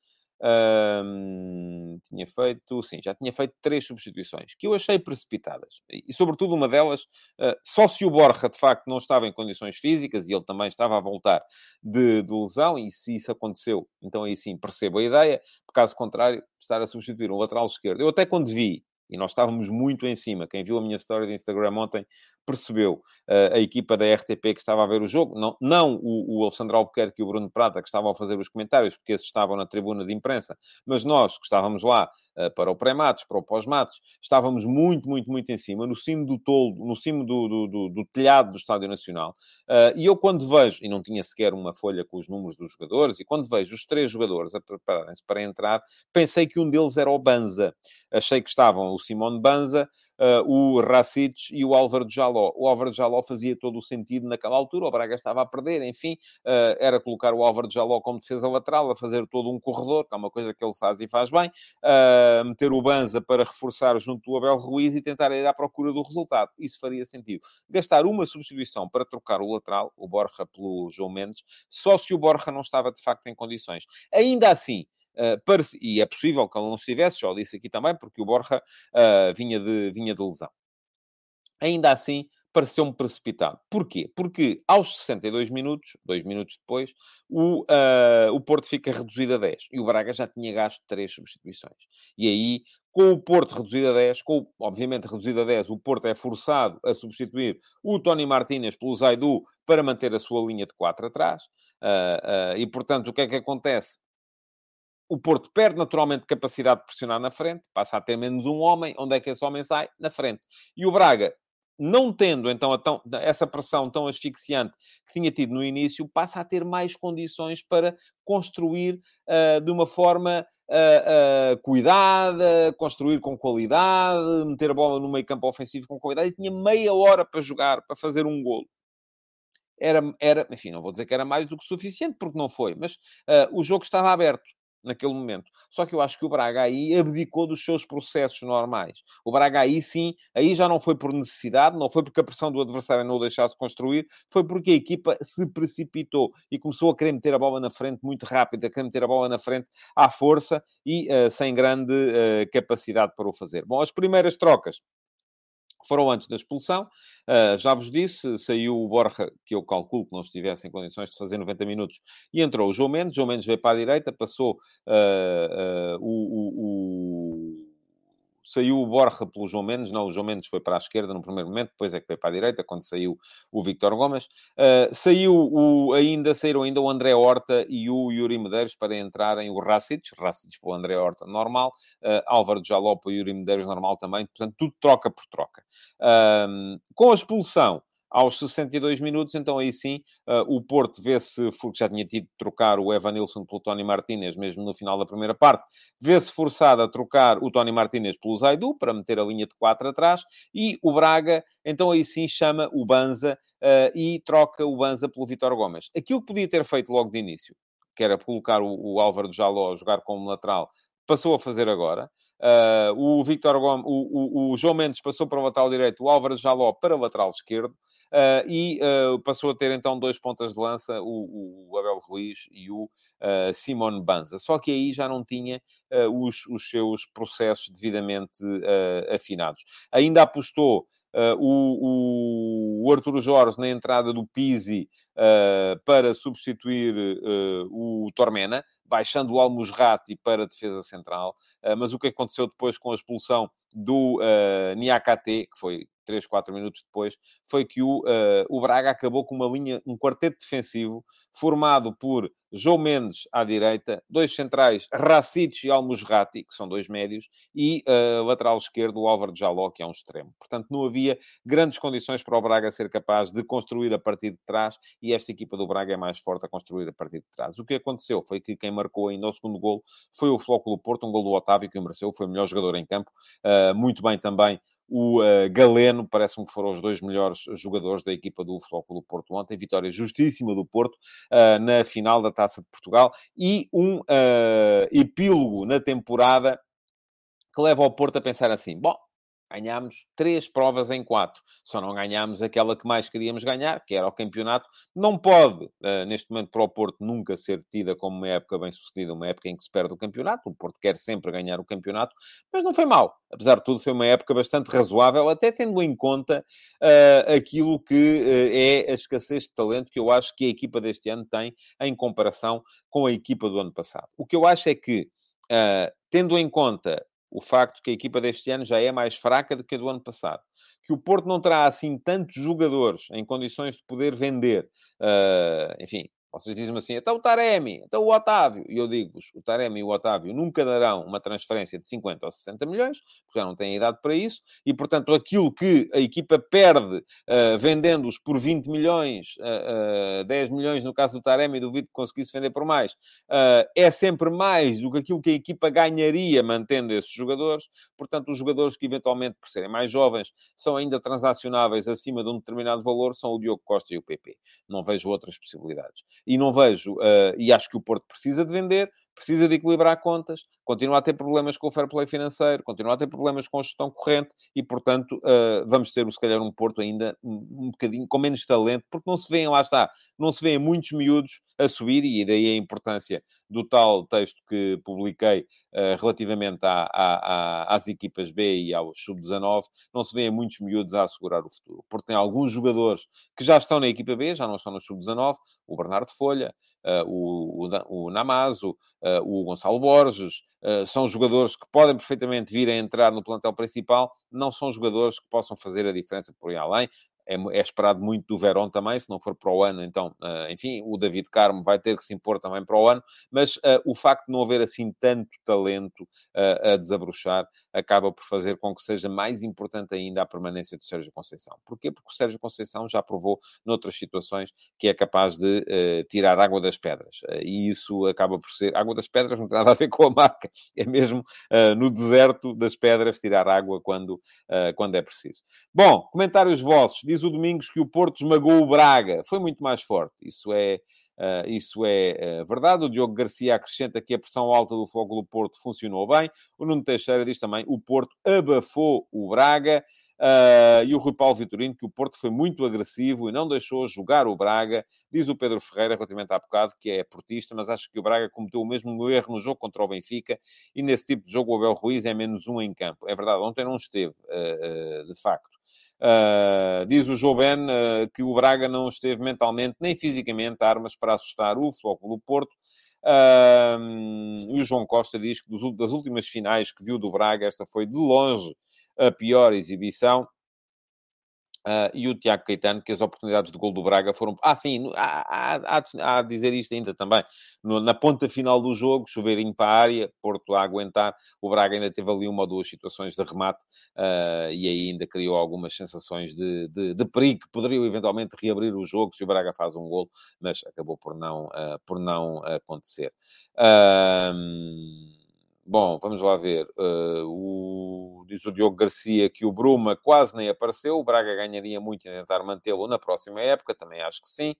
Hum, tinha feito, sim, já tinha feito três substituições, que eu achei precipitadas, e sobretudo uma delas, uh, só se o Borja de facto não estava em condições físicas, e ele também estava a voltar de, de lesão, e se isso aconteceu, então aí sim percebo a ideia, caso contrário, estar a substituir um lateral esquerdo, eu até quando vi, e nós estávamos muito em cima. Quem viu a minha história de Instagram ontem percebeu uh, a equipa da R T P que estava a ver o jogo. Não, não o, o Alexandre Albuquerque e o Bruno Prata, que estavam a fazer os comentários, porque esses estavam na tribuna de imprensa. Mas nós, que estávamos lá uh, para o pré-matos, para o pós-matos, estávamos muito, muito, muito em cima, no cimo do toldo, no cimo do, do, do, do telhado do Estádio Nacional. Uh, e eu quando vejo, e não tinha sequer uma folha com os números dos jogadores, e quando vejo os três jogadores a prepararem-se para entrar, pensei que um deles era o Banza. Achei que estavam o Simone Banza, uh, o Racic e o Álvaro Jaló. O Álvaro Jaló fazia todo o sentido naquela altura, o Braga estava a perder, enfim, uh, era colocar o Álvaro Jaló como defesa lateral, a fazer todo um corredor, que é uma coisa que ele faz e faz bem, uh, meter o Banza para reforçar junto do Abel Ruiz e tentar ir à procura do resultado. Isso faria sentido. Gastar uma substituição para trocar o lateral, o Borja pelo João Mendes, só se o Borja não estava de facto em condições. Ainda assim, Uh, parece, e é possível que ele não estivesse, já o disse aqui também, porque o Borja uh, vinha, de, vinha de lesão. Ainda assim, pareceu-me precipitado. Porquê? Porque aos sessenta e dois minutos, dois minutos depois, o, uh, o Porto fica reduzido a dez. E o Braga já tinha gasto três substituições. E aí, com o Porto reduzido a dez, com, obviamente reduzido a dez, o Porto é forçado a substituir o Tony Martínez pelo Zaidu para manter a sua linha de quatro atrás. Uh, uh, e, portanto, o que é que acontece? O Porto perde naturalmente capacidade de pressionar na frente, passa a ter menos um homem. Onde é que esse homem sai? Na frente. E o Braga não tendo então a tão, essa pressão tão asfixiante que tinha tido no início, passa a ter mais condições para construir uh, de uma forma uh, uh, cuidada, construir com qualidade, meter a bola no meio campo ofensivo com qualidade, e tinha meia hora para jogar, para fazer um golo. Era, era, enfim, não vou dizer que era mais do que suficiente, porque não foi, mas uh, o jogo estava aberto naquele momento. Só que eu acho que o Braga aí abdicou dos seus processos normais. O Braga aí, sim, aí já não foi por necessidade, não foi porque a pressão do adversário não o deixasse construir, foi porque a equipa se precipitou e começou a querer meter a bola na frente muito rápido, a querer meter a bola na frente à força e uh, sem grande uh, capacidade para o fazer. Bom, as primeiras trocas foram antes da expulsão. Uh, já vos disse, saiu o Borja, que eu calculo que não estivesse em condições de fazer noventa minutos, e entrou o João Mendes. João Mendes veio para a direita, passou uh, uh, o... o, o... Saiu o Borja pelo João Mendes. Não, o João Mendes foi para a esquerda no primeiro momento, depois é que veio para a direita, quando saiu o Víctor Gomes. Uh, saiu o, ainda, saíram ainda o André Horta e o Yuri Medeiros para entrarem o Racic. Racic para o André Horta, normal. Uh, Álvaro de Jaló para o Yuri Medeiros, normal também. Portanto, tudo troca por troca. Uh, com a expulsão, aos sessenta e dois minutos, então aí sim, uh, o Porto vê-se, porque já tinha tido de trocar o Evanilson pelo Tony Martínez, mesmo no final da primeira parte, vê-se forçado a trocar o Tony Martínez pelo Zaidu, para meter a linha de quatro atrás, e o Braga, então aí sim, chama o Banza uh, e troca o Banza pelo Vítor Gomes. Aquilo que podia ter feito logo de início, que era colocar o, o Álvaro de Jaló a jogar como lateral, passou a fazer agora. Uh, o, Victor Gomes, o, o, o João Mendes passou para o lateral direito, o Álvaro de Jaló para o lateral esquerdo, uh, e uh, passou a ter então dois pontas de lança, o, o Abel Ruiz e o uh, Simone Banza. Só que aí já não tinha uh, os, os seus processos devidamente uh, afinados. Ainda apostou Uh, o, o Artur Jorge na entrada do Pizzi uh, para substituir uh, o Tormena, baixando o Al-Musrati para a defesa central. Uh, mas o que aconteceu depois com a expulsão do uh, Niakate, que foi três, quatro minutos depois, foi que o, uh, o Braga acabou com uma linha, um quarteto defensivo, formado por João Mendes à direita, dois centrais, Racic e Al-Musrati, que são dois médios, e uh, lateral esquerdo, o Álvaro de Jaló, que é um extremo. Portanto, não havia grandes condições para o Braga ser capaz de construir a partir de trás, e esta equipa do Braga é mais forte a construir a partir de trás. O que aconteceu foi que quem marcou ainda o segundo golo foi o Futebol Clube Porto, um golo do Otávio, que o mereceu, foi o melhor jogador em campo, uh, muito bem também. O uh, Galeno, parece-me que foram os dois melhores jogadores da equipa do Futebol Clube Porto ontem. Vitória justíssima do Porto uh, na final da Taça de Portugal. E um uh, epílogo na temporada que leva ao Porto a pensar assim: bom, ganhámos três provas em quatro. Só não ganhámos aquela que mais queríamos ganhar, que era o campeonato. Não pode, neste momento, para o Porto nunca ser tida como uma época bem-sucedida, uma época em que se perde o campeonato. O Porto quer sempre ganhar o campeonato, mas não foi mal. Apesar de tudo, foi uma época bastante razoável, até tendo em conta uh, aquilo que uh, é a escassez de talento que eu acho que a equipa deste ano tem em comparação com a equipa do ano passado. O que eu acho é que, uh, tendo em conta o facto que a equipa deste ano já é mais fraca do que a do ano passado, que o Porto não terá, assim, tantos jogadores em condições de poder vender. Uh, enfim, vocês dizem-me assim, então o Taremi, então o Otávio. E eu digo-vos, o Taremi e o Otávio nunca darão uma transferência de cinquenta ou sessenta milhões, porque já não têm idade para isso. E, portanto, aquilo que a equipa perde uh, vendendo-os por vinte milhões, uh, uh, dez milhões no caso do Taremi, duvido que conseguisse vender por mais, uh, é sempre mais do que aquilo que a equipa ganharia mantendo esses jogadores. Portanto, os jogadores que, eventualmente, por serem mais jovens, são ainda transacionáveis acima de um determinado valor, são o Diogo Costa e o P P. Não vejo outras possibilidades. E não vejo, uh, e acho que o Porto precisa de vender, precisa de equilibrar contas, continua a ter problemas com o fair play financeiro, continua a ter problemas com a gestão corrente e, portanto, uh, vamos ter, se calhar, um Porto ainda um, um bocadinho com menos talento, porque não se vêem, lá está, não se vêem muitos miúdos a subir, e daí a importância do tal texto que publiquei uh, relativamente à, à, à, às equipas B e ao sub dezanove, não se vêem muitos miúdos a assegurar o futuro. Porque tem alguns jogadores que já estão na equipa B, já não estão no sub dezanove, o Bernardo Folha, Uh, o, o, o Namazo, uh, o Gonçalo Borges, uh, são jogadores que podem perfeitamente vir a entrar no plantel principal, não são jogadores que possam fazer a diferença por aí além. É, é esperado muito do Verón também, se não for para o ano, então, uh, enfim, o David Carmo vai ter que se impor também para o ano, mas uh, o facto de não haver assim tanto talento uh, a desabrochar acaba por fazer com que seja mais importante ainda a permanência do Sérgio Conceição. Porquê? Porque o Sérgio Conceição já provou, noutras situações, que é capaz de uh, tirar água das pedras. Uh, e isso acaba por ser... Água das pedras não tem nada a ver com a marca. É mesmo uh, no deserto das pedras tirar água quando, uh, quando é preciso. Bom, comentários vossos. Diz o Domingos que o Porto esmagou o Braga. Foi muito mais forte. Isso é... Uh, isso é uh, verdade. O Diogo Garcia acrescenta que a pressão alta do Futebol Clube Porto funcionou bem. O Nuno Teixeira diz também que o Porto abafou o Braga. Uh, e o Rui Paulo Vitorino, que o Porto foi muito agressivo e não deixou jogar o Braga. Diz o Pedro Ferreira, relativamente há bocado, que é portista, mas acho que o Braga cometeu o mesmo erro no jogo contra o Benfica, e nesse tipo de jogo o Abel Ruiz é menos um em campo. É verdade, ontem não esteve, uh, uh, de facto. Uh, diz o Joben uh, que o Braga não esteve mentalmente nem fisicamente armas para assustar o Futebol Clube Porto. Uh, e o João Costa diz que dos, das últimas finais que viu do Braga, esta foi de longe a pior exibição. Uh, e o Tiago Caetano, que as oportunidades de gol do Braga foram... Ah, sim, há, há, há a dizer isto ainda também. No, na ponta final do jogo, chuveirinho para a área, Porto a aguentar, o Braga ainda teve ali uma ou duas situações de remate, uh, e aí ainda criou algumas sensações de, de, de perigo, que poderiam eventualmente reabrir o jogo se o Braga faz um golo, mas acabou por não, uh, por não acontecer. Uh, Bom, vamos lá ver. Uh, o... Diz o Diogo Garcia que o Bruma quase nem apareceu. O Braga ganharia muito em tentar mantê-lo na próxima época. Também acho que sim.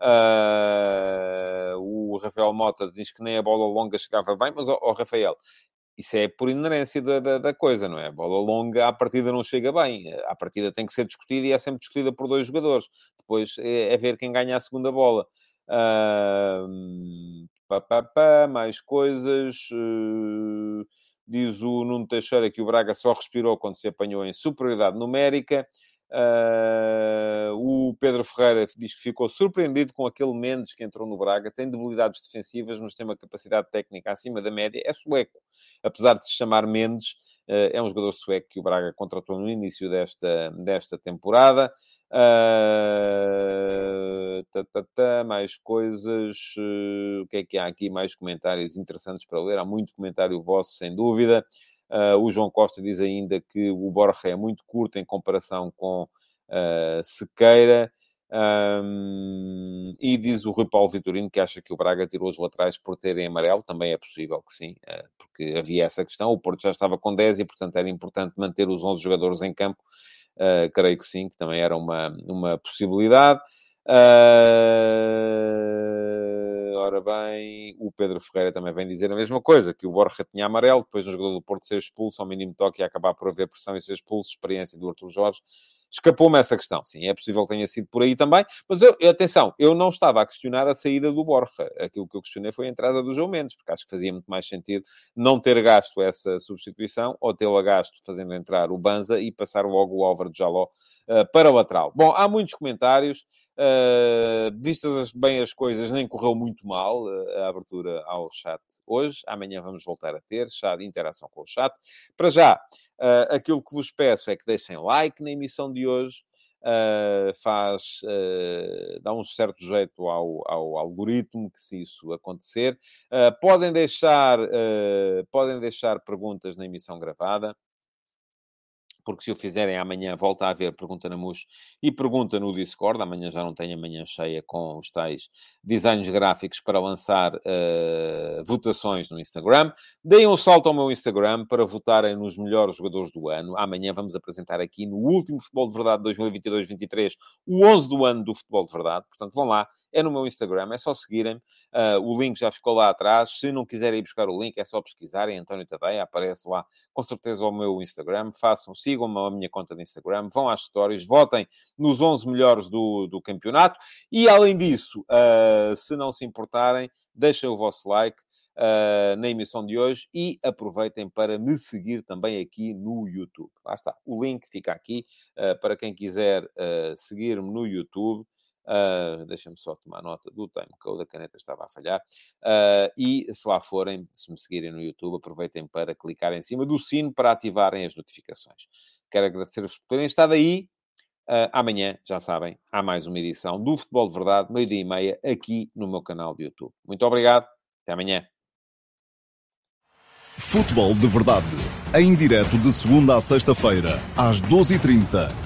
Uh... O Rafael Mota diz que nem a bola longa chegava bem. Mas, ó, ó Rafael, isso é por inerência da, da, da coisa, não é? A bola longa à partida não chega bem. À partida tem que ser discutida e é sempre discutida por dois jogadores. Depois é, é ver quem ganha a segunda bola. Uh... Pá, pá, pá, mais coisas. Uh, diz o Nuno Teixeira que o Braga só respirou quando se apanhou em superioridade numérica. Uh, o Pedro Ferreira diz que ficou surpreendido com aquele Mendes que entrou no Braga. Tem debilidades defensivas, mas tem uma capacidade técnica acima da média. É sueco. Apesar de se chamar Mendes, uh, é um jogador sueco que o Braga contratou no início desta, desta temporada. Uh, tá, tá, tá, mais coisas. Uh, o que é que há aqui? Mais comentários interessantes para ler. Há muito comentário vosso, sem dúvida. Uh, o João Costa diz ainda que o Borja é muito curto em comparação com uh, Sequeira. Um, e diz o Rui Paulo Vitorino que acha que o Braga tirou os laterais por terem amarelo. Também é possível que sim, porque havia essa questão. O Porto já estava com dez e, portanto, era importante manter os onze jogadores em campo. Uh, creio que sim, que também era uma, uma possibilidade. Uh, ora bem, o Pedro Ferreira também vem dizer a mesma coisa, que o Borja tinha amarelo, depois um jogador do Porto ser expulso, ao mínimo toque, ia acabar por haver pressão e ser expulso. Experiência do Artur Jorge. Escapou-me essa questão, sim, é possível que tenha sido por aí também, mas eu, atenção, eu não estava a questionar a saída do Borja, aquilo que eu questionei foi a entrada do João Mendes, porque acho que fazia muito mais sentido não ter gasto essa substituição, ou tê-la gasto fazendo entrar o Banza e passar logo o Álvaro de Jaló uh, para o lateral. Bom, há muitos comentários, uh, vistas bem as coisas, nem correu muito mal uh, a abertura ao chat hoje, amanhã vamos voltar a ter chat, interação com o chat. Para já, Uh, aquilo que vos peço é que deixem like na emissão de hoje, uh, faz, uh, dá um certo jeito ao, ao algoritmo, que se isso acontecer. Uh, podem deixar, uh, podem deixar perguntas na emissão gravada, porque se o fizerem amanhã, volta a haver pergunta na M U S e pergunta no Discord. Amanhã já não tem amanhã cheia com os tais designs gráficos para lançar uh, votações no Instagram. Deem um salto ao meu Instagram para votarem nos melhores jogadores do ano. Amanhã vamos apresentar aqui, no último Futebol de Verdade dois mil e vinte e dois vinte e três, o onze do ano do Futebol de Verdade. Portanto, vão lá. É no meu Instagram, é só seguirem-me. Uh, o link já ficou lá atrás. Se não quiserem ir buscar o link, é só pesquisarem. António Tadeia aparece lá, com certeza, ao meu Instagram. Façam, sigam-me à minha conta de Instagram. Vão às stories, votem nos onze melhores do, do campeonato. E, além disso, uh, se não se importarem, deixem o vosso like uh, na emissão de hoje e aproveitem para me seguir também aqui no YouTube. Lá está, o link fica aqui uh, para quem quiser uh, seguir-me no YouTube. Uh, deixa-me só tomar nota do timecode, a caneta estava a falhar. Uh, e se lá forem, se me seguirem no YouTube, aproveitem para clicar em cima do sino para ativarem as notificações. Quero agradecer-vos por terem estado aí. Uh, amanhã, já sabem, há mais uma edição do Futebol de Verdade, meio-dia e meia, aqui no meu canal de YouTube. Muito obrigado, até amanhã. Futebol de Verdade. em direto de segunda à sexta-feira, às doze e trinta,